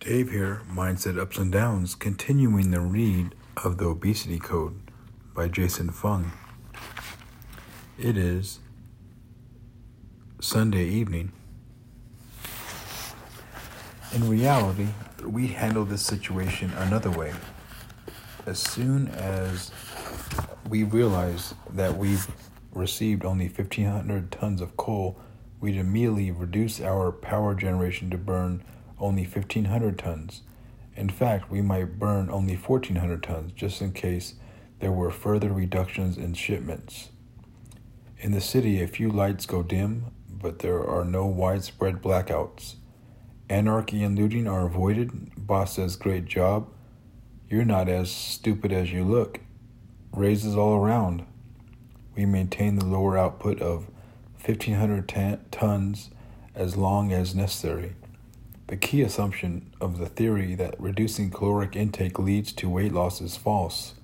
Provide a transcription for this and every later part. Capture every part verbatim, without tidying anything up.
Dave here, Mindset Ups and Downs, continuing the read of The Obesity Code by Jason Fung. It is Sunday evening. In reality, we handled this situation another way. As soon as we realized that we've received only fifteen hundred tons of coal, we'd immediately reduce our power generation to burn only fifteen hundred tons. In fact, we might burn only fourteen hundred tons just in case there were further reductions in shipments. In the city, a few lights go dim, but there are no widespread blackouts. Anarchy and looting are avoided. Boss says, "Great job. You're not as stupid as you look." Raises all around. We maintain the lower output of fifteen hundred tons as long as necessary. The key assumption of the theory that reducing caloric intake leads to weight loss is false,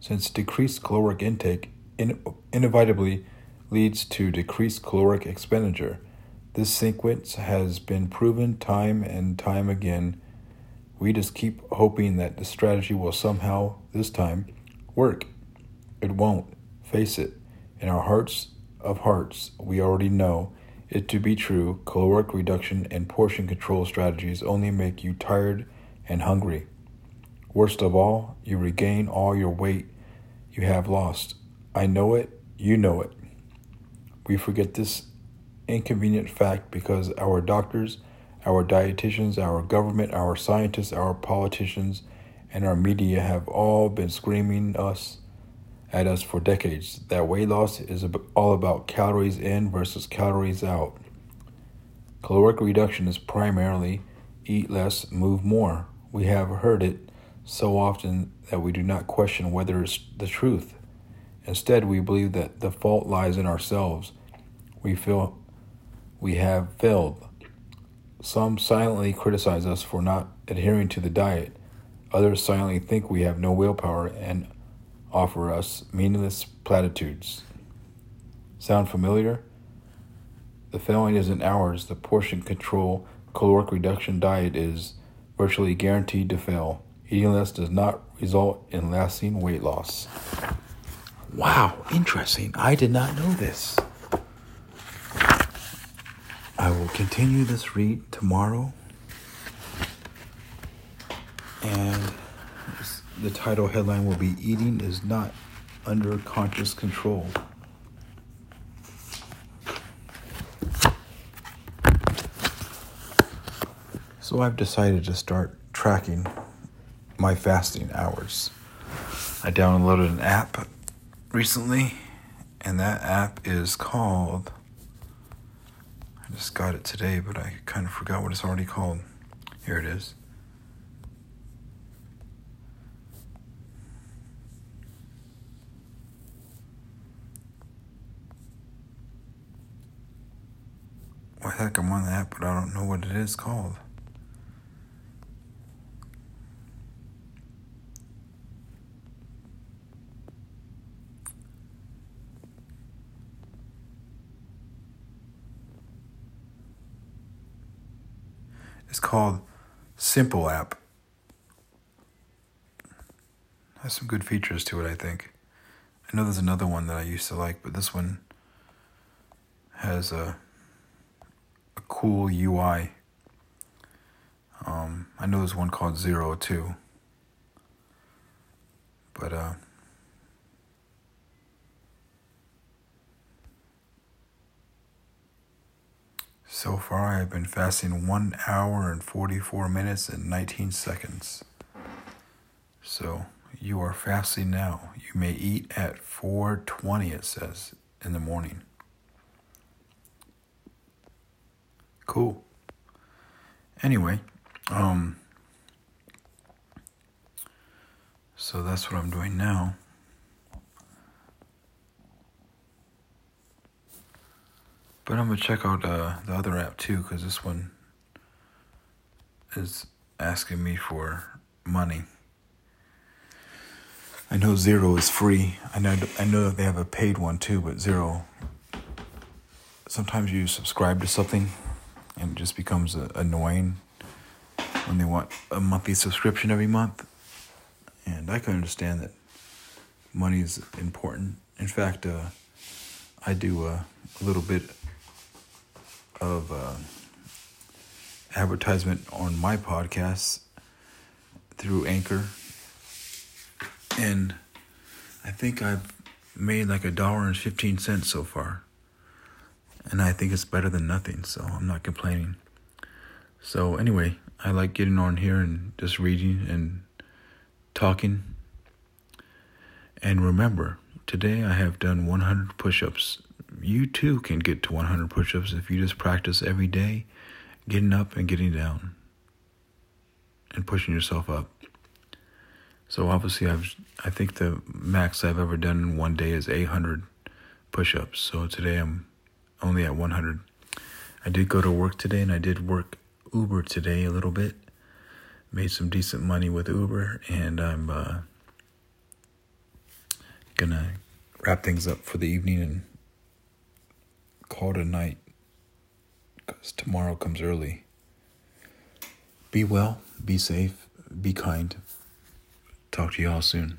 since decreased caloric intake in- inevitably leads to decreased caloric expenditure. This sequence has been proven time and time again. We just keep hoping that the strategy will somehow, this time, work. It won't. Face it. In our hearts of hearts, we already know it to be true. Caloric reduction and portion control strategies only make you tired and hungry. Worst of all, you regain all your weight you have lost. I know it. You know it. We forget this inconvenient fact because our doctors, our dietitians, our government, our scientists, our politicians, and our media have all been screaming us at us for decades that weight loss is all about calories in versus calories out. Caloric reduction is primarily eat less, move more. We have heard it so often that we do not question whether it's the truth. Instead, we believe that the fault lies in ourselves. We feel we have failed. Some silently criticize us for not adhering to the diet. Others silently think we have no willpower and offer us meaningless platitudes. Sound familiar? The failing isn't ours. The portion control caloric reduction diet is virtually guaranteed to fail. Eating less does not result in lasting weight loss. Wow, interesting. I did not know this. I will continue this read tomorrow. And the title headline will be "Eating is Not Under Conscious Control." So I've decided to start tracking my fasting hours. I downloaded an app recently, and that app is called... I just got it today, but I kind of forgot what it's already called. Here it is. Why the heck, I'm on the app, but I don't know what it is called. It's called Simple App. Has some good features to it, I think. I know there's another one that I used to like, but this one has a, a cool U I. Um, I know there's one called Zero too. But uh, so far, I've been fasting one hour and forty-four minutes and nineteen seconds. So you are fasting now. You may eat at four twenty, it says, in the morning. Cool. Anyway, um, so that's what I'm doing now. But I'm going to check out uh, the other app too, because this one is asking me for money. I know Zero is free. I know I know they have a paid one too, but Zero, sometimes you subscribe to something and it just becomes annoying when they want a monthly subscription every month. And I can understand that money is important. In fact, uh, I do uh, a little bit of uh, advertisement on my podcasts through Anchor. And I think I've made like a dollar and fifteen cents so far. And I think it's better than nothing, so I'm not complaining. So anyway, I like getting on here and just reading and talking. And remember, today I have done one hundred push-ups. You too can get to one hundred push-ups if you just practice every day, getting up and getting down and pushing yourself up. So obviously, I've I think the max I've ever done in one day is eight hundred push-ups. So today I'm only at one hundred. I did go to work today, and I did work Uber today a little bit. Made some decent money with Uber, and I'm uh, gonna wrap things up for the evening and call it a night, because tomorrow comes early. Be well, be safe, be kind. Talk to y'all soon.